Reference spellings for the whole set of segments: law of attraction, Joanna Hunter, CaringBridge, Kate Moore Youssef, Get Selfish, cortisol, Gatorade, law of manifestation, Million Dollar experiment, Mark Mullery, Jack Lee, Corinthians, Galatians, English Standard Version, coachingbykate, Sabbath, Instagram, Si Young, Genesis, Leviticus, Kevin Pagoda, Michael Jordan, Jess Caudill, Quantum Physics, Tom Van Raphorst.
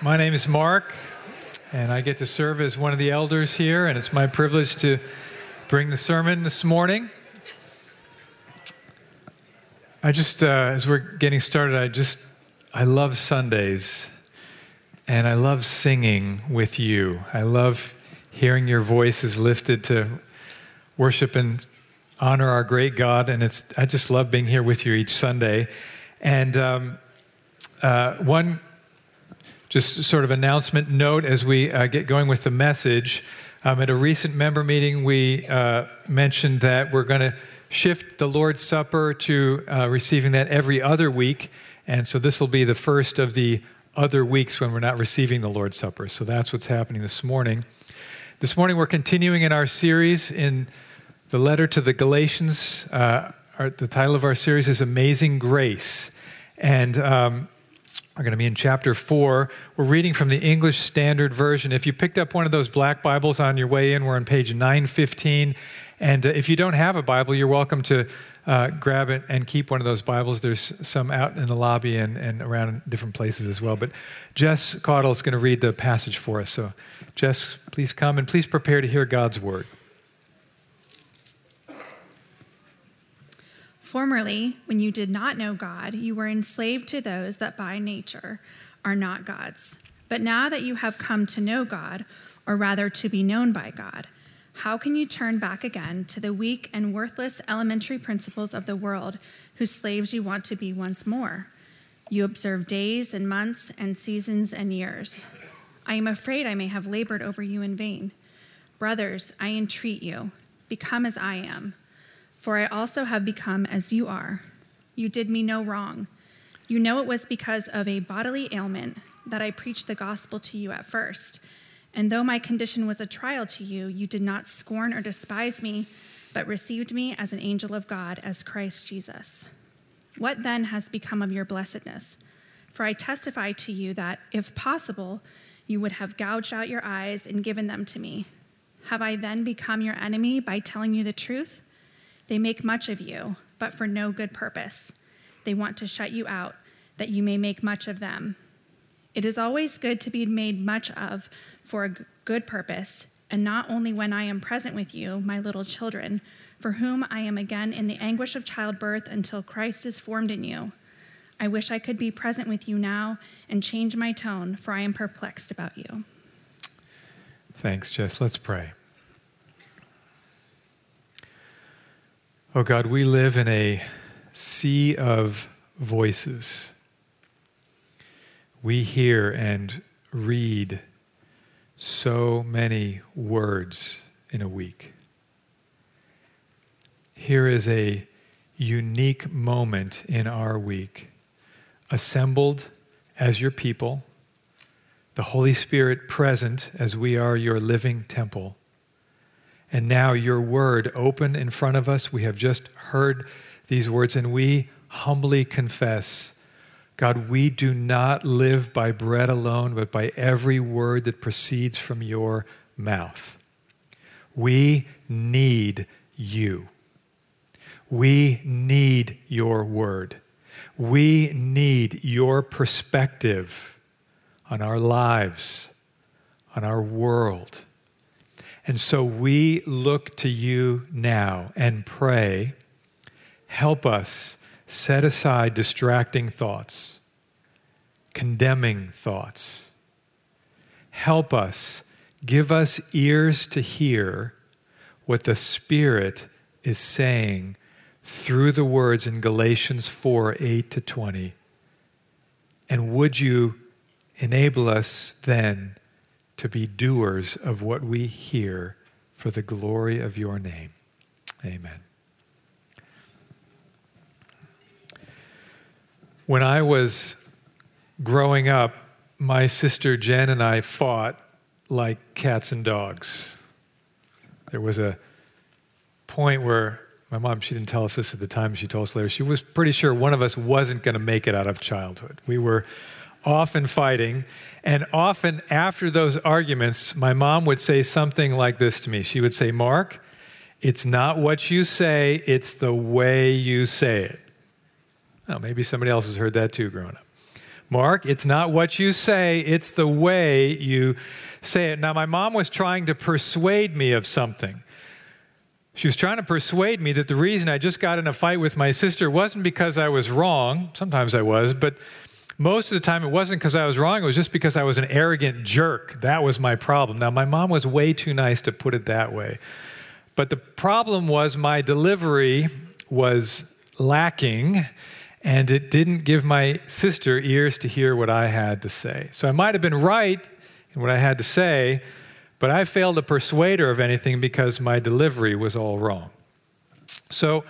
My name is Mark, and I get to serve as one of the elders here, and it's my privilege to bring the sermon this morning. I just, as we're getting started, I love Sundays, and I love singing with you. I love hearing your voices lifted to worship and honor our great God, and I just love being here with you each Sunday. And one just sort of announcement note as we get going with the message. At a recent member meeting, we mentioned that we're going to shift the Lord's Supper to receiving that every other week. And so this will be the first of the other weeks when we're not receiving the Lord's Supper. So that's what's happening this morning. This morning, we're continuing in our series in the letter to the Galatians. The title of our series is Amazing Grace. And we're going to be in chapter 4. We're reading from the English Standard Version. If you picked up one of those black Bibles on your way in, we're on page 915. And if you don't have a Bible, you're welcome to grab it and keep one of those Bibles. There's some out in the lobby and around in different places as well. But Jess Caudill is going to read the passage for us. So Jess, please come and please prepare to hear God's word. Formerly, when you did not know God, you were enslaved to those that by nature are not God's. But now that you have come to know God, or rather to be known by God, how can you turn back again to the weak and worthless elementary principles of the world, whose slaves you want to be once more? You observe days and months and seasons and years. I am afraid I may have labored over you in vain. Brothers, I entreat you, become as I am. For I also have become as you are. You did me no wrong. You know it was because of a bodily ailment that I preached the gospel to you at first. And though my condition was a trial to you, you did not scorn or despise me, but received me as an angel of God, as Christ Jesus. What then has become of your blessedness? For I testify to you that, if possible, you would have gouged out your eyes and given them to me. Have I then become your enemy by telling you the truth? They make much of you, but for no good purpose. They want to shut you out, that you may make much of them. It is always good to be made much of for a good purpose, and not only when I am present with you, my little children, for whom I am again in the anguish of childbirth until Christ is formed in you. I wish I could be present with you now and change my tone, for I am perplexed about you. Thanks, Jess. Let's pray. Oh God, we live in a sea of voices. We hear and read so many words in a week. Here is a unique moment in our week, assembled as your people, the Holy Spirit present as we are your living temple. And now your word open in front of us. We have just heard these words, and we humbly confess, God, we do not live by bread alone, but by every word that proceeds from your mouth. We need you. We need your word. We need your perspective on our lives, on our world. And so we look to you now and pray, help us set aside distracting thoughts, condemning thoughts. Help us, give us ears to hear what the Spirit is saying through the words in Galatians 4:8-20. And would you enable us then to be doers of what we hear for the glory of your name. Amen. When I was growing up, my sister Jen and I fought like cats and dogs. There was a point where my mom, she didn't tell us this at the time, she told us later, she was pretty sure one of us wasn't going to make it out of childhood. We were often fighting, and often after those arguments, my mom would say something like this to me. She would say, Mark, it's not what you say, it's the way you say it. Well, maybe somebody else has heard that too growing up. Mark, it's not what you say, it's the way you say it. Now, my mom was trying to persuade me of something. She was trying to persuade me that the reason I just got in a fight with my sister wasn't because I was wrong. Sometimes I was, but most of the time it wasn't because I was wrong. It was just because I was an arrogant jerk. That was my problem. Now, my mom was way too nice to put it that way. But the problem was my delivery was lacking, and it didn't give my sister ears to hear what I had to say. So I might have been right in what I had to say, but I failed to persuade her of anything because my delivery was all wrong. So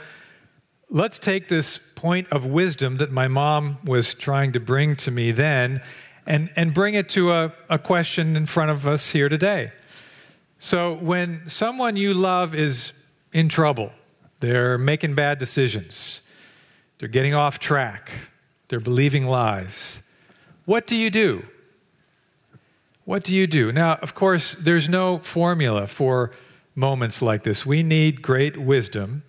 let's take this point of wisdom that my mom was trying to bring to me then and bring it to a question in front of us here today. So when someone you love is in trouble, they're making bad decisions, they're getting off track, they're believing lies, what do you do? What do you do? Now, of course, there's no formula for moments like this. We need great wisdom.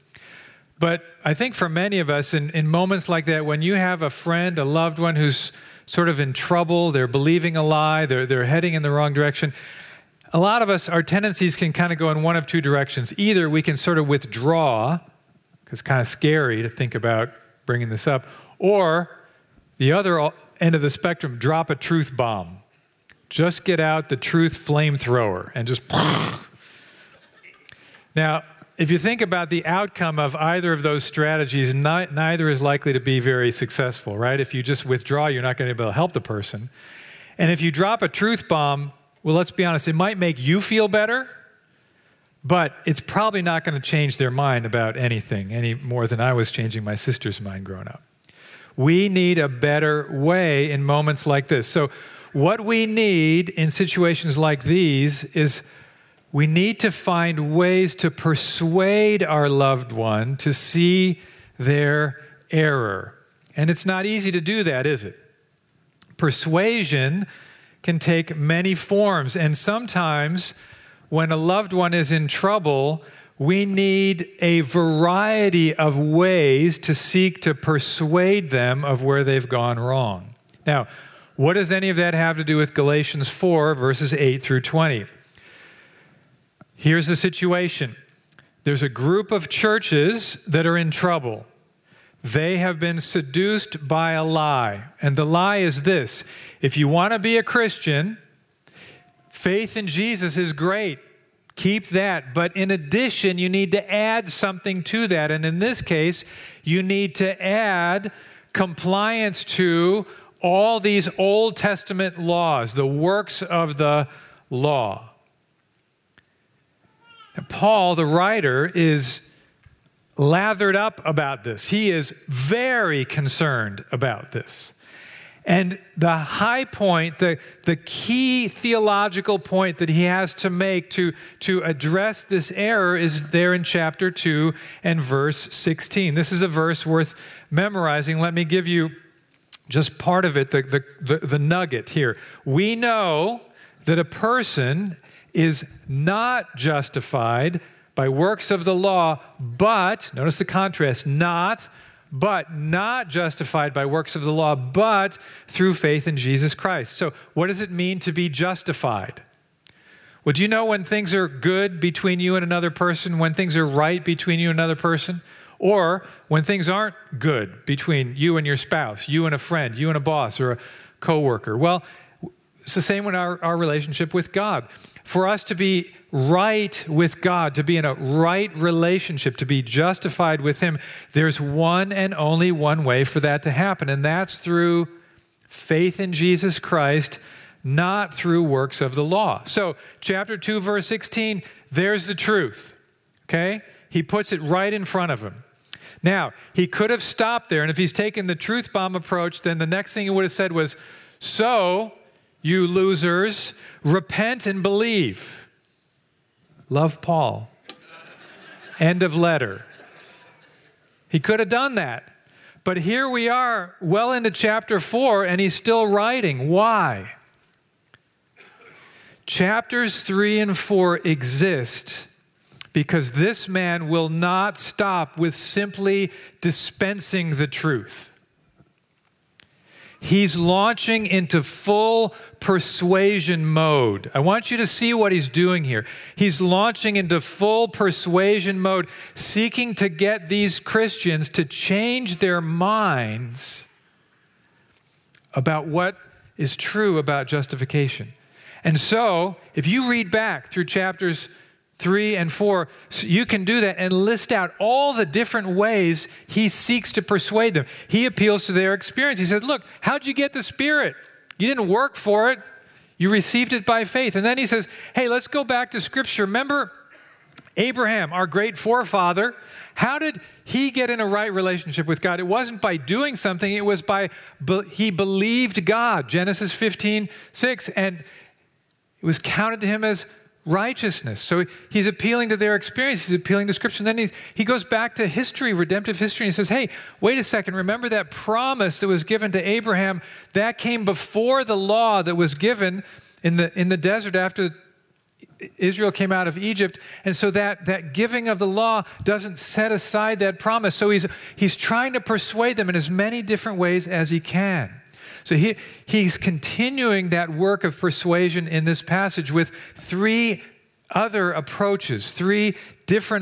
But I think for many of us, in moments like that, when you have a friend, a loved one who's sort of in trouble, they're believing a lie, they're heading in the wrong direction, a lot of us, our tendencies can kind of go in one of two directions. Either we can sort of withdraw, because it's kind of scary to think about bringing this up, or the other end of the spectrum, drop a truth bomb. Just get out the truth flamethrower and just... Now, if you think about the outcome of either of those strategies, neither is likely to be very successful, right? If you just withdraw, you're not going to be able to help the person. And if you drop a truth bomb, well, let's be honest, it might make you feel better, but it's probably not going to change their mind about anything any more than I was changing my sister's mind growing up. We need a better way in moments like this. So what we need in situations like these is we need to find ways to persuade our loved one to see their error. And it's not easy to do that, is it? Persuasion can take many forms. And sometimes when a loved one is in trouble, we need a variety of ways to seek to persuade them of where they've gone wrong. Now, what does any of that have to do with Galatians 4, verses 8 through 20? Here's the situation. There's a group of churches that are in trouble. They have been seduced by a lie. And the lie is this: if you want to be a Christian, faith in Jesus is great. Keep that. But in addition, you need to add something to that. And in this case, you need to add compliance to all these Old Testament laws, the works of the law. And Paul, the writer, is lathered up about this. He is very concerned about this. And the high point, the key theological point that he has to make to address this error is there in chapter 2 and verse 16. This is a verse worth memorizing. Let me give you just part of it, the nugget here. We know that a person is not justified by works of the law, but, notice the contrast, not justified by works of the law, but through faith in Jesus Christ. So what does it mean to be justified? Well, do you know when things are good between you and another person, when things are right between you and another person? Or when things aren't good between you and your spouse, you and a friend, you and a boss or a coworker. Well, it's the same with our relationship with God. For us to be right with God, to be in a right relationship, to be justified with Him, there's one and only one way for that to happen, and that's through faith in Jesus Christ, not through works of the law. So, chapter 2, verse 16, there's the truth, okay? He puts it right in front of him. Now, he could have stopped there, and if he's taken the truth bomb approach, then the next thing he would have said was, so, you losers, repent and believe. Love Paul. End of letter. He could have done that. But here we are, well into chapter 4, and he's still writing. Why? Chapters 3 and 4 exist because this man will not stop with simply dispensing the truth. he's launching into full persuasion mode. I want you to see what he's doing here. He's launching into full persuasion mode, seeking to get these Christians to change their minds about what is true about justification. And so, if you read back through chapters 3 and 4, so you can do that and list out all the different ways he seeks to persuade them. He appeals to their experience. He says, look, how'd you get the Spirit? You didn't work for it. You received it by faith. And then he says, hey, let's go back to Scripture. Remember Abraham, our great forefather? How did he get in a right relationship with God? It wasn't by doing something. It was by, he believed God, Genesis 15:6, and it was counted to him as righteousness. So he's appealing to their experience. He's appealing to Scripture. And then he goes back to history, redemptive history, and he says, hey, wait a second. Remember that promise that was given to Abraham? That came before the law that was given in the desert after Israel came out of Egypt. And so that giving of the law doesn't set aside that promise. So he's trying to persuade them in as many different ways as he can. So he's continuing that work of persuasion in this passage with three different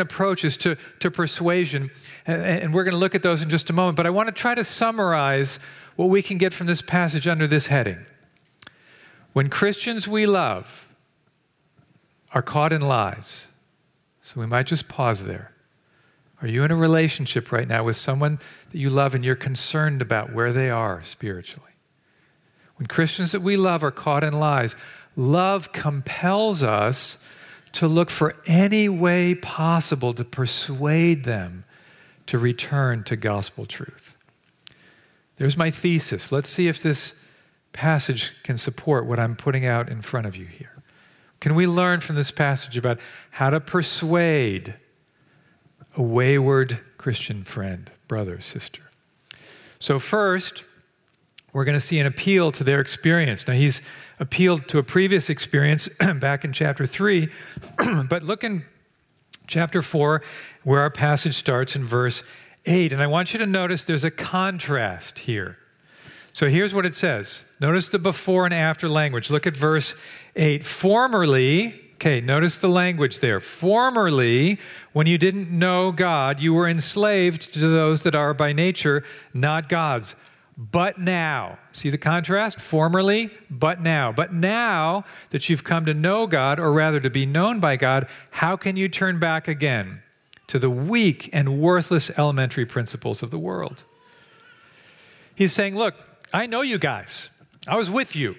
approaches to persuasion. And we're going to look at those in just a moment. But I want to try to summarize what we can get from this passage under this heading. When Christians we love are caught in lies. So we might just pause there. Are you in a relationship right now with someone that you love and you're concerned about where they are spiritually? When Christians that we love are caught in lies, love compels us to look for any way possible to persuade them to return to gospel truth. There's my thesis. Let's see if this passage can support what I'm putting out in front of you here. Can we learn from this passage about how to persuade a wayward Christian friend, brother, sister? So first, we're going to see an appeal to their experience. Now, he's appealed to a previous experience back in chapter 3, but look in chapter 4 where our passage starts in verse 8. And I want you to notice there's a contrast here. So here's what it says. Notice the before and after language. Look at verse 8. Formerly, okay, notice the language there. Formerly, when you didn't know God, you were enslaved to those that are by nature not God's. But now, see the contrast? Formerly, but now. But now that you've come to know God, or rather to be known by God, how can you turn back again to the weak and worthless elementary principles of the world? He's saying, look, I know you guys. I was with you.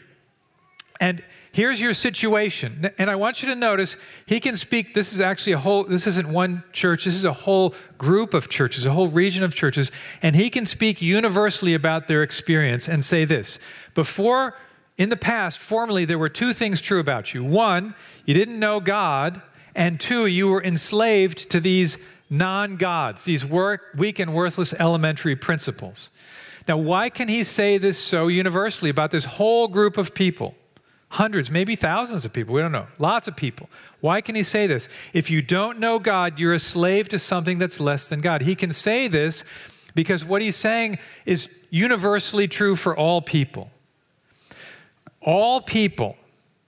And here's your situation. And I want you to notice, he can speak, this is actually a whole, this isn't one church, this is a whole group of churches, a whole region of churches, and he can speak universally about their experience and say this, before, in the past, formerly, there were two things true about you. One, you didn't know God, and two, you were enslaved to these non-gods, these weak and worthless elementary principles. Now, why can he say this so universally about this whole group of people? Hundreds, maybe thousands of people. We don't know. Lots of people. Why can he say this? If you don't know God, you're a slave to something that's less than God. He can say this because what he's saying is universally true for all people. All people,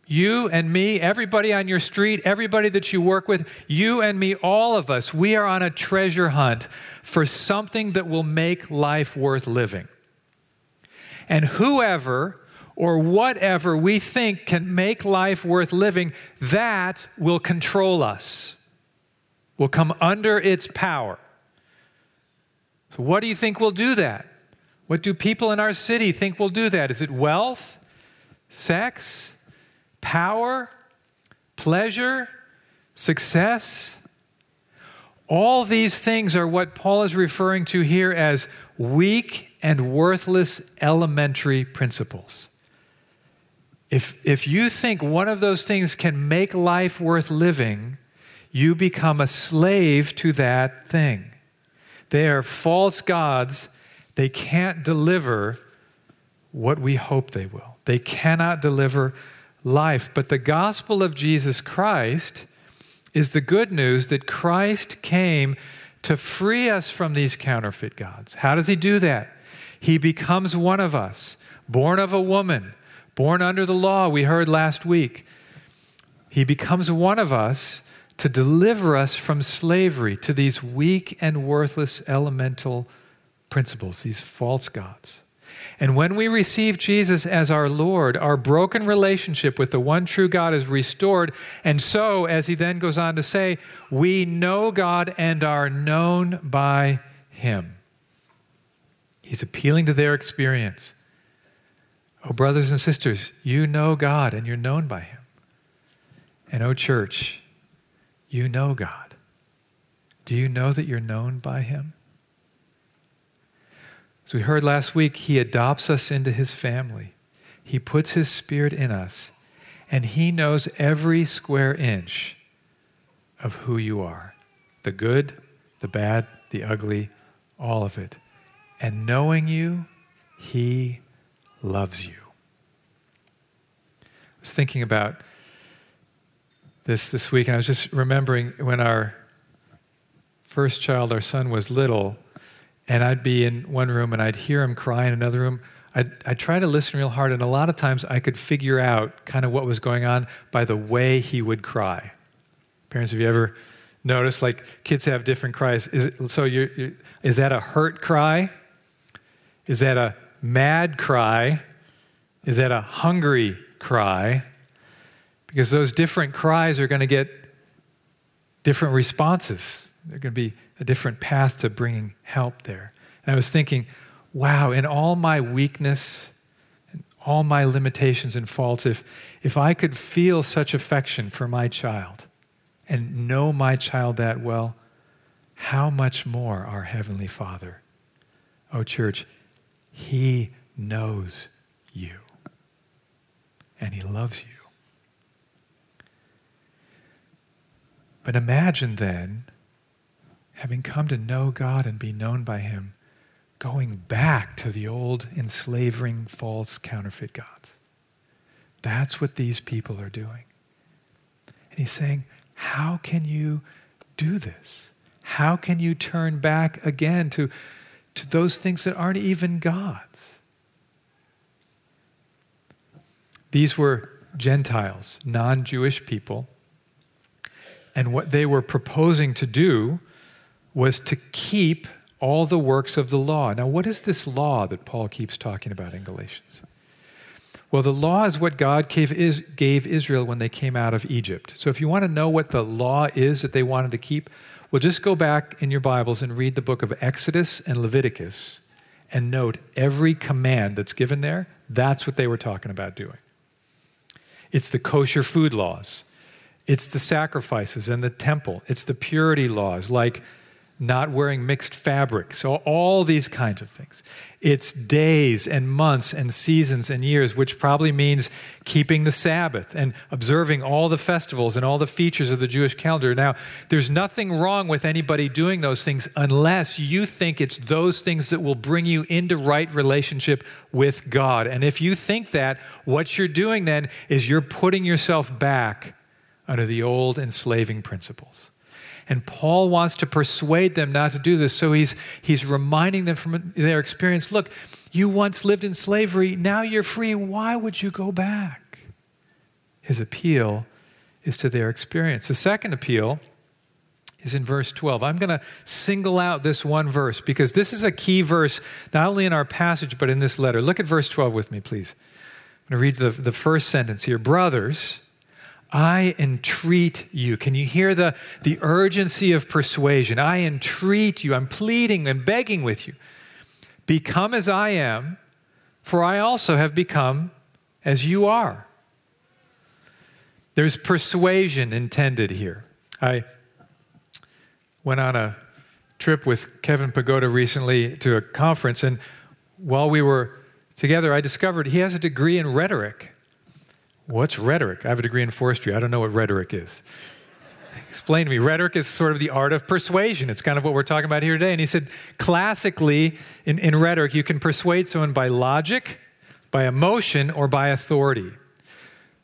you and me, everybody on your street, everybody that you work with, you and me, all of us, we are on a treasure hunt for something that will make life worth living. And whoever or whatever we think can make life worth living, that will control us, will come under its power. So what do you think will do that? What do people in our city think will do that? Is it wealth, sex, power, pleasure, success? All these things are what Paul is referring to here as weak and worthless elementary principles. If you think one of those things can make life worth living, you become a slave to that thing. They are false gods. They can't deliver what we hope they will. They cannot deliver life. But the gospel of Jesus Christ is the good news that Christ came to free us from these counterfeit gods. How does he do that? He becomes one of us, born of a woman, born under the law, we heard last week. He becomes one of us to deliver us from slavery to these weak and worthless elemental principles, these false gods. And when we receive Jesus as our Lord, our broken relationship with the one true God is restored. And so, as he then goes on to say, we know God and are known by him. He's appealing to their experience. Oh, brothers and sisters, you know God and you're known by him. And oh, church, you know God. Do you know that you're known by him? As we heard last week, he adopts us into his family. He puts his spirit in us, and he knows every square inch of who you are. The good, the bad, the ugly, all of it. And knowing you, he loves you. I was thinking about this week, and I was just remembering when our first child, our son, was little. And I'd be in one room and I'd hear him cry in another room. I'd try to listen real hard, and a lot of times I could figure out kind of what was going on by the way he would cry. Parents, have you ever noticed, like, kids have different cries? Is that a hurt cry? Is that a mad cry? Is that a hungry cry? Because those different cries are going to get different responses. They're going to be a different path to bringing help there. And I was thinking, wow, in all my weakness, and all my limitations and faults, if I could feel such affection for my child and know my child that well, how much more our Heavenly Father? Oh, church, he knows you and he loves you. But imagine then, having come to know God and be known by him, going back to the old enslaving, false, counterfeit gods. That's what these people are doing. And he's saying, how can you do this? How can you turn back again to those things that aren't even gods? These were Gentiles, non-Jewish people. And what they were proposing to do was to keep all the works of the law. Now, what is this law that Paul keeps talking about in Galatians? Well, the law is what God gave Israel when they came out of Egypt. So if you want to know what the law is that they wanted to keep, well, just go back in your Bibles and read the book of Exodus and Leviticus and note every command that's given there. That's what they were talking about doing. It's the kosher food laws. It's the sacrifices and the temple. It's the purity laws, like not wearing mixed fabrics, so all these kinds of things. It's days and months and seasons and years, which probably means keeping the Sabbath and observing all the festivals and all the features of the Jewish calendar. Now, there's nothing wrong with anybody doing those things unless you think it's those things that will bring you into right relationship with God. And if you think that, what you're doing then is you're putting yourself back under the old enslaving principles. And Paul wants to persuade them not to do this, so he's reminding them from their experience, look, you once lived in slavery, now you're free, why would you go back? His appeal is to their experience. The second appeal is in verse 12. I'm going to single out this one verse, because this is a key verse, not only in our passage, but in this letter. Look at verse 12 with me, please. I'm going to read the first sentence here. Brothers, I entreat you. Can you hear the urgency of persuasion? I entreat you. I'm pleading and begging with you. Become as I am, for I also have become as you are. There's persuasion intended here. I went on a trip with Kevin Pagoda recently to a conference, and while we were together, I discovered he has a degree in rhetoric. What's rhetoric? I have a degree in forestry. I don't know what rhetoric is. Explain to me. Rhetoric is sort of the art of persuasion. It's kind of what we're talking about here today. And he said, classically, in rhetoric, you can persuade someone by logic, by emotion, or by authority.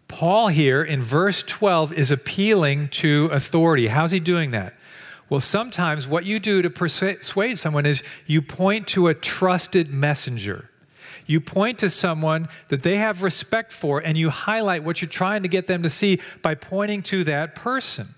Paul here in verse 12 is appealing to authority. How's he doing that? Well, sometimes what you do to persuade someone is you point to a trusted messenger. You point to someone that they have respect for, and you highlight what you're trying to get them to see by pointing to that person.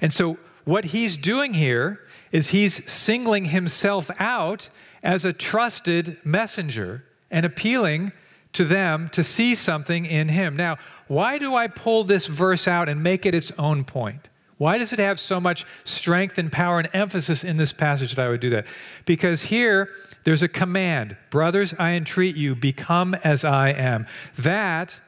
And so what he's doing here is he's singling himself out as a trusted messenger and appealing to them to see something in him. Now, why do I pull this verse out and make it its own point? Why does it have so much strength and power and emphasis in this passage that I would do that? Because here, there's a command. Brothers, I entreat you, become as I am. That,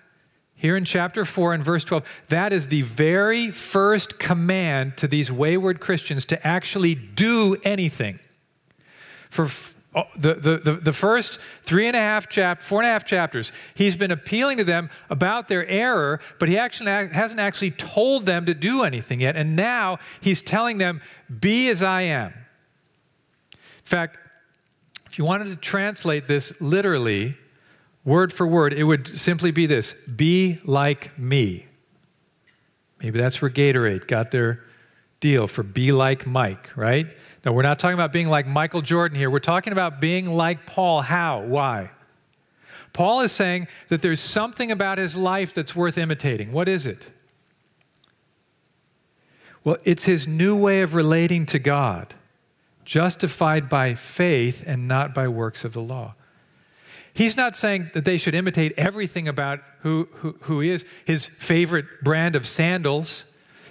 here in chapter 4 and verse 12, that is the very first command to these wayward Christians to actually do anything. For the first 4 and a half chapters, he's been appealing to them about their error, but he actually hasn't actually told them to do anything yet. And now he's telling them, be as I am. In fact, if you wanted to translate this literally, word for word, it would simply be this: be like me. Maybe that's where Gatorade got their deal for be like Mike, right? Now, we're not talking about being like Michael Jordan here. We're talking about being like Paul. How? Why? Paul is saying that there's something about his life that's worth imitating. What is it? Well, it's his new way of relating to God, justified by faith and not by works of the law. He's not saying that they should imitate everything about who he is, his favorite brand of sandals,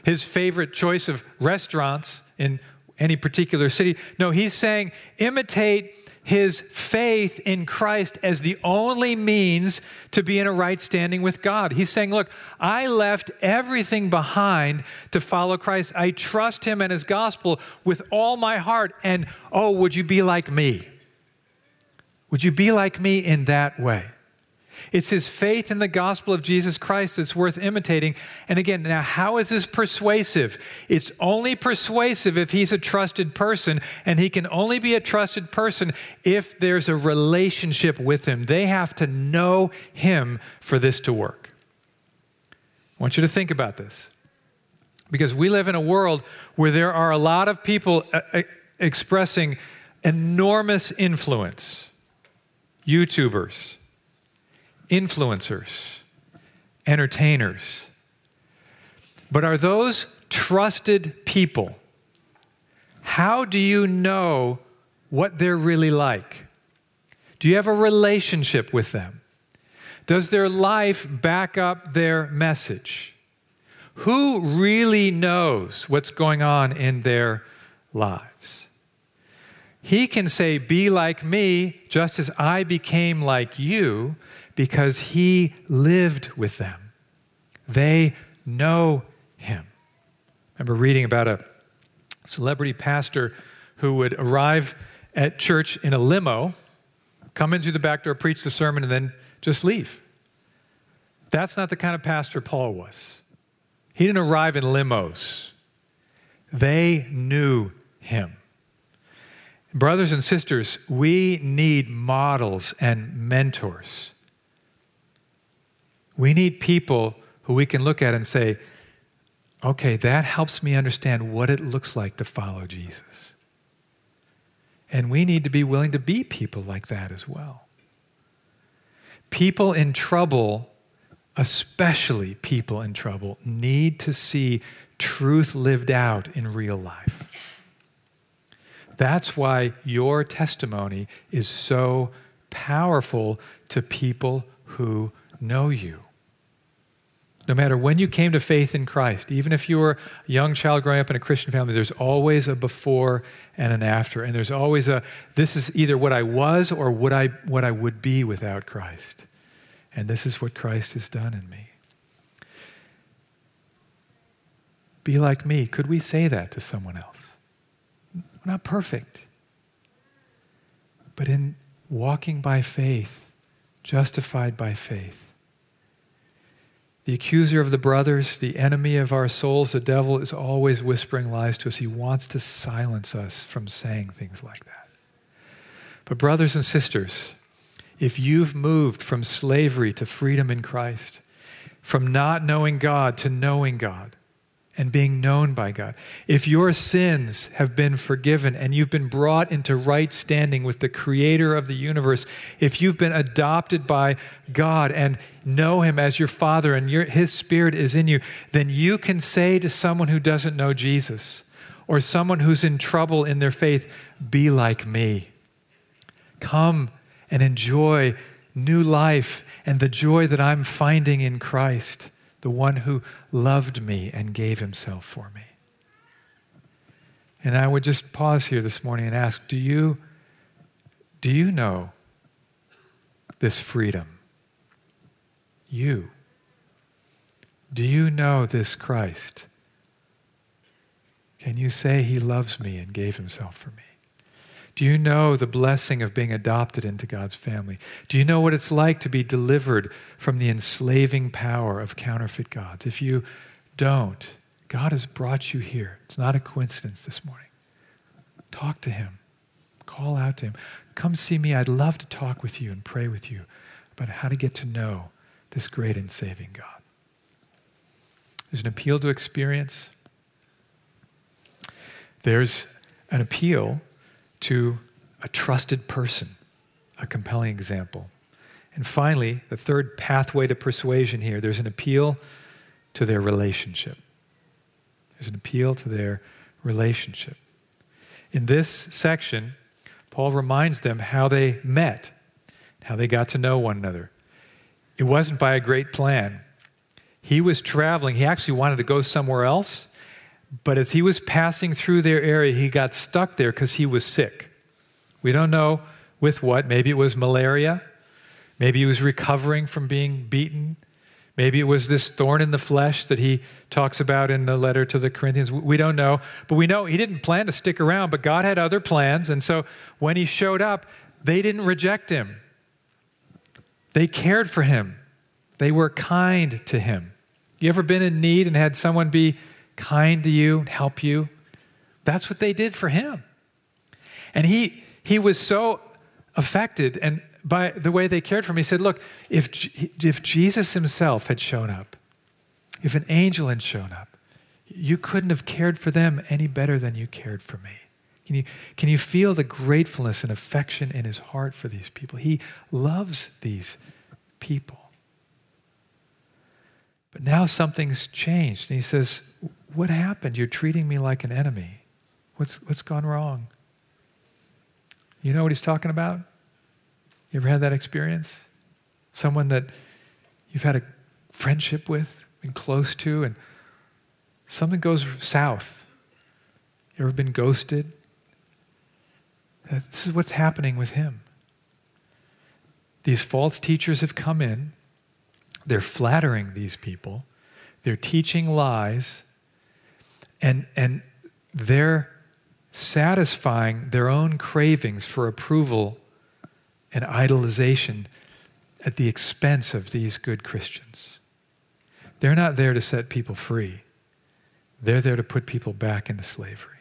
his favorite choice of restaurants in any particular city. No, he's saying imitate his faith in Christ as the only means to be in a right standing with God. He's saying, look, I left everything behind to follow Christ. I trust him and his gospel with all my heart. And oh, would you be like me? Would you be like me in that way? It's his faith in the gospel of Jesus Christ that's worth imitating. And again, now how is this persuasive? It's only persuasive if he's a trusted person, and he can only be a trusted person if there's a relationship with him. They have to know him for this to work. I want you to think about this, because we live in a world where there are a lot of people expressing enormous influence, YouTubers, influencers, entertainers. But are those trusted people? How do you know what they're really like? Do you have a relationship with them? Does their life back up their message? Who really knows what's going on in their lives? He can say, be like me, just as I became like you, because he lived with them. They know him. I remember reading about a celebrity pastor who would arrive at church in a limo, come in through the back door, preach the sermon, and then just leave. That's not the kind of pastor Paul was. He didn't arrive in limos. They knew him. Brothers and sisters, we need models and mentors. We need people who we can look at and say, okay, that helps me understand what it looks like to follow Jesus. And we need to be willing to be people like that as well. People in trouble, especially people in trouble, need to see truth lived out in real life. That's why your testimony is so powerful to people who know you. No matter when you came to faith in Christ, even if you were a young child growing up in a Christian family, there's always a before and an after. And there's always a, this is either what I was or what I would be without Christ. And this is what Christ has done in me. Be like me. Could we say that to someone else? We're not perfect. But in walking by faith, justified by faith, the accuser of the brothers, the enemy of our souls, the devil is always whispering lies to us. He wants to silence us from saying things like that. But brothers and sisters, if you've moved from slavery to freedom in Christ, from not knowing God to knowing God, and being known by God. If your sins have been forgiven and you've been brought into right standing with the creator of the universe, if you've been adopted by God and know him as your father and his spirit is in you, then you can say to someone who doesn't know Jesus or someone who's in trouble in their faith, be like me. Come and enjoy new life and the joy that I'm finding in Christ, the one who loved me and gave himself for me. And I would just pause here this morning and ask, do you know this freedom? You. Do you know this Christ? Can you say he loves me and gave himself for me? Do you know the blessing of being adopted into God's family? Do you know what it's like to be delivered from the enslaving power of counterfeit gods? If you don't, God has brought you here. It's not a coincidence this morning. Talk to him. Call out to him. Come see me. I'd love to talk with you and pray with you about how to get to know this great and saving God. There's an appeal to experience. There's an appeal to a trusted person, a compelling example. And finally, the third pathway to persuasion here, there's an appeal to their relationship. There's an appeal to their relationship. In this section, Paul reminds them how they met, how they got to know one another. It wasn't by a great plan. He was traveling. He actually wanted to go somewhere else. But as he was passing through their area, he got stuck there because he was sick. We don't know with what. Maybe it was malaria. Maybe he was recovering from being beaten. Maybe it was this thorn in the flesh that he talks about in the letter to the Corinthians. We don't know. But we know he didn't plan to stick around, but God had other plans. And so when he showed up, they didn't reject him. They cared for him. They were kind to him. You ever been in need and had someone be kind to you, help you? That's what they did for him. And he was so affected and by the way they cared for him. He said, look, if Jesus himself had shown up, if an angel had shown up, you couldn't have cared for them any better than you cared for me. Can you feel the gratefulness and affection in his heart for these people? He loves these people. But now something's changed. And he says, what happened? You're treating me like an enemy. What's gone wrong? You know what he's talking about? You ever had that experience? Someone that you've had a friendship with, been close to, and something goes south. You ever been ghosted? This is what's happening with him. These false teachers have come in. They're flattering these people. They're teaching lies. And they're satisfying their own cravings for approval and idolization at the expense of these good Christians. They're not there to set people free. They're there to put people back into slavery.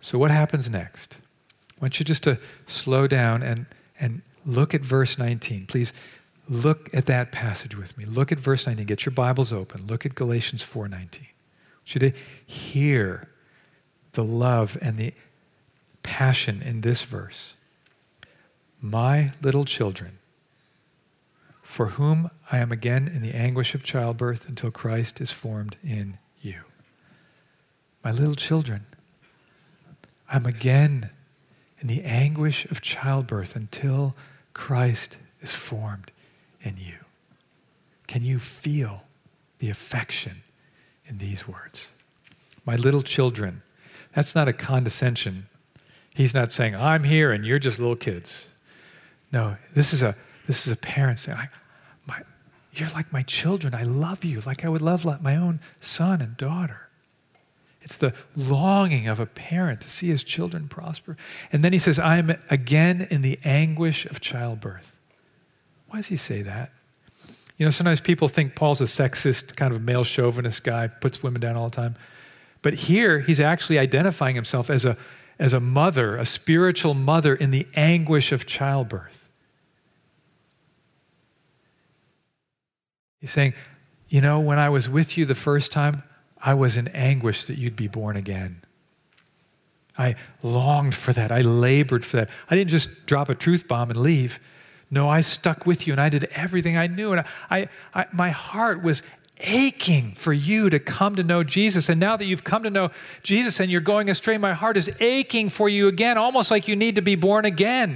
So what happens next? I want you just to slow down and look at verse 19. Please look at that passage with me. Look at verse 19. Get your Bibles open. Look at Galatians 4:19. Should I hear the love and the passion in this verse? My little children, for whom I am again in the anguish of childbirth until Christ is formed in you. My little children, I'm again in the anguish of childbirth until Christ is formed in you. Can you feel the affection in these words? My little children. That's not a condescension. He's not saying, I'm here and you're just little kids. No, this is a parent saying, you're like my children. I love you like I would love my own son and daughter. It's the longing of a parent to see his children prosper. And then he says, I'm again in the anguish of childbirth. Why does he say that? You know, sometimes people think Paul's a sexist, kind of a male chauvinist guy, puts women down all the time. But here, he's actually identifying himself as a mother, a spiritual mother in the anguish of childbirth. He's saying, you know, when I was with you the first time, I was in anguish that you'd be born again. I longed for that. I labored for that. I didn't just drop a truth bomb and leave. No, I stuck with you and I did everything I knew. And I my heart was aching for you to come to know Jesus. And now that you've come to know Jesus and you're going astray, my heart is aching for you again, almost like you need to be born again.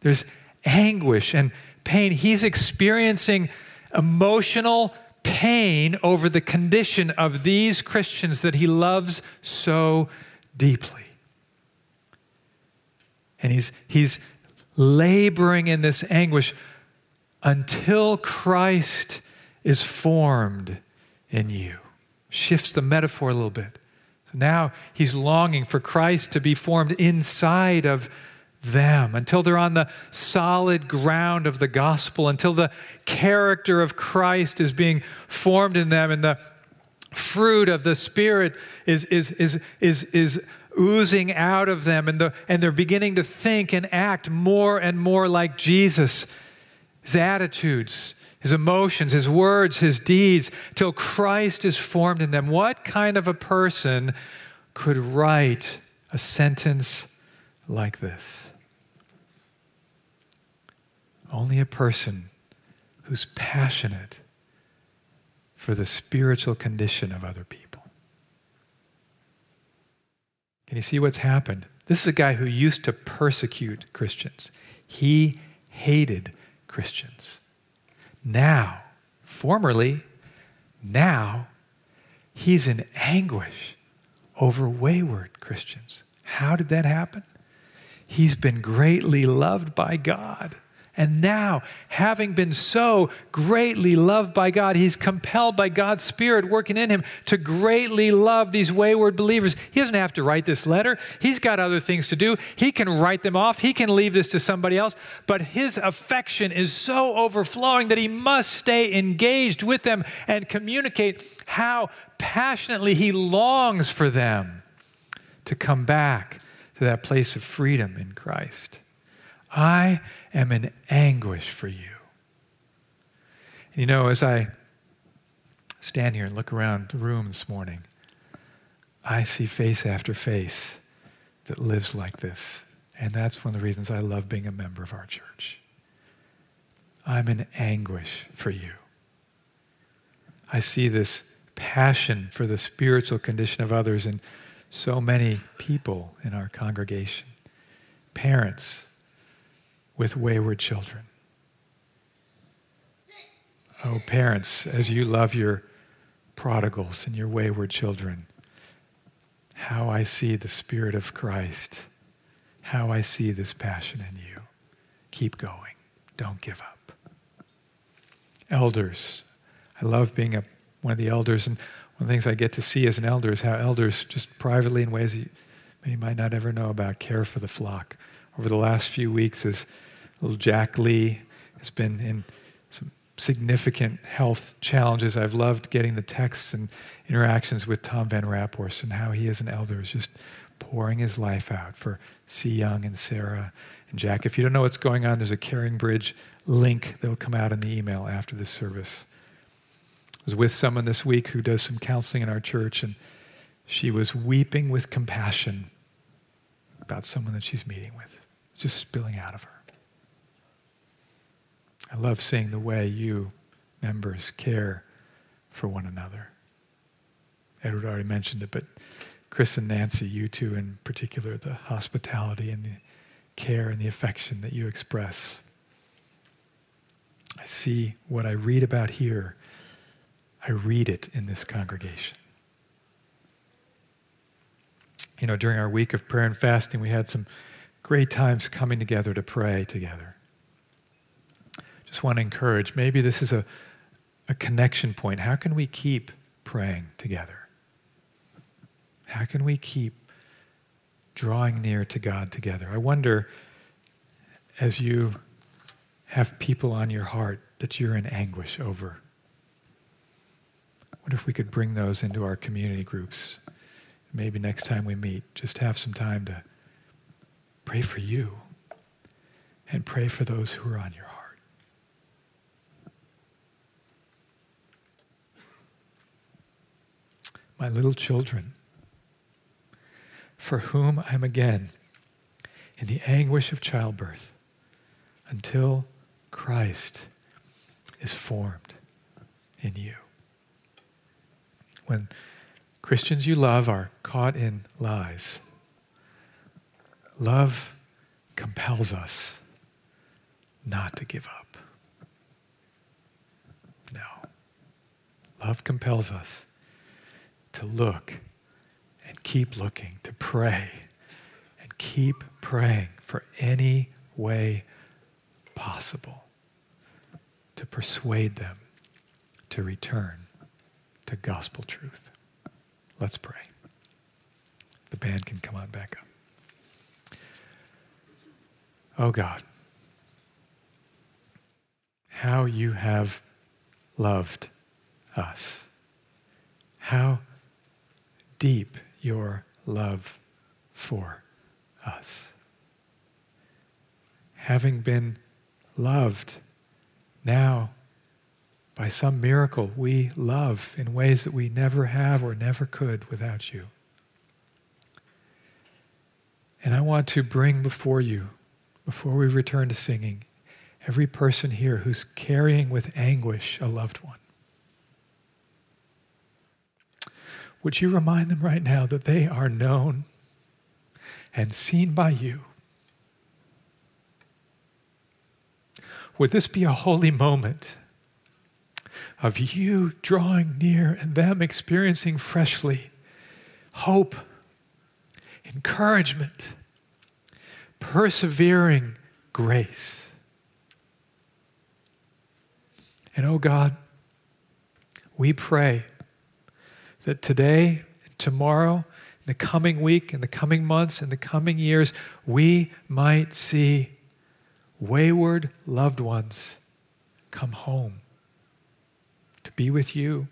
There's anguish and pain. He's experiencing emotional pain over the condition of these Christians that he loves so deeply. And he's laboring in this anguish until Christ is formed in you. Shifts the metaphor a little bit. So now he's longing for Christ to be formed inside of them until they're on the solid ground of the gospel, until the character of Christ is being formed in them and the fruit of the Spirit is oozing out of them, and they're beginning to think and act more and more like Jesus. His attitudes, his emotions, his words, his deeds, till Christ is formed in them. What kind of a person could write a sentence like this? Only a person who's passionate for the spiritual condition of other people. Can you see what's happened? This is a guy who used to persecute Christians. He hated Christians. Now, he's in anguish over wayward Christians. How did that happen? He's been greatly loved by God. And now, having been so greatly loved by God, he's compelled by God's Spirit working in him to greatly love these wayward believers. He doesn't have to write this letter. He's got other things to do. He can write them off. He can leave this to somebody else. But his affection is so overflowing that he must stay engaged with them and communicate how passionately he longs for them to come back to that place of freedom in Christ. I am in anguish for you. And you know, as I stand here and look around the room this morning, I see face after face that lives like this. And that's one of the reasons I love being a member of our church. I'm in anguish for you. I see this passion for the spiritual condition of others in so many people in our congregation. Parents with wayward children. Oh, parents, as you love your prodigals and your wayward children, how I see the Spirit of Christ, how I see this passion in you. Keep going. Don't give up. Elders, I love being one of the elders, and one of the things I get to see as an elder is how elders, just privately in ways that many might not ever know about, care for the flock. Over the last few weeks, as little Jack Lee has been in some significant health challenges, I've loved getting the texts and interactions with Tom Van Raphorst and how he as an elder is just pouring his life out for Si Young and Sarah and Jack. If you don't know what's going on, there's a CaringBridge link that'll come out in the email after this service. I was with someone this week who does some counseling in our church, and she was weeping with compassion about someone that she's meeting with, just spilling out of her. I love seeing the way you members care for one another. Edward already mentioned it, but Chris and Nancy, you two in particular, the hospitality and the care and the affection that you express. I see what I read about here. I read it in this congregation. You know, during our week of prayer and fasting, we had some great times coming together to pray together. Just want to encourage, maybe this is a connection point. How can we keep praying together? How can we keep drawing near to God together? I wonder, as you have people on your heart that you're in anguish over, I wonder if we could bring those into our community groups. Maybe next time we meet, just have some time to pray for you and pray for those who are on your heart. my little children, for whom I am again in the anguish of childbirth until Christ is formed in you." When Christians you love are caught in lies, love compels us not to give up. No. Love compels us to look and keep looking, to pray and keep praying for any way possible to persuade them to return to gospel truth. Let's pray. The band can come on back up. Oh God, how you have loved us. How deep your love for us. Having been loved, now by some miracle we love in ways that we never have or never could without you. And I want to bring before you, before we return to singing, every person here who's carrying with anguish a loved one. Would you remind them right now that they are known and seen by you? Would this be a holy moment of you drawing near and them experiencing freshly hope, encouragement, persevering grace? And oh God, we pray that today, tomorrow, in the coming week, in the coming months, in the coming years, we might see wayward loved ones come home to be with you,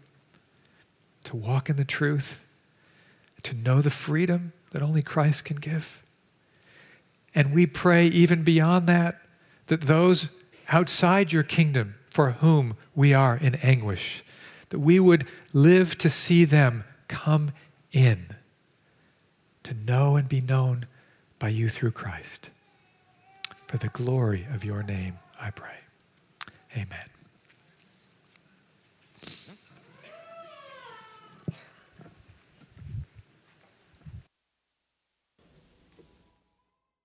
to walk in the truth, to know the freedom that only Christ can give. And we pray even beyond that, that those outside your kingdom for whom we are in anguish, that we would live to see them come in, to know and be known by you through Christ. For the glory of your name, I pray. Amen.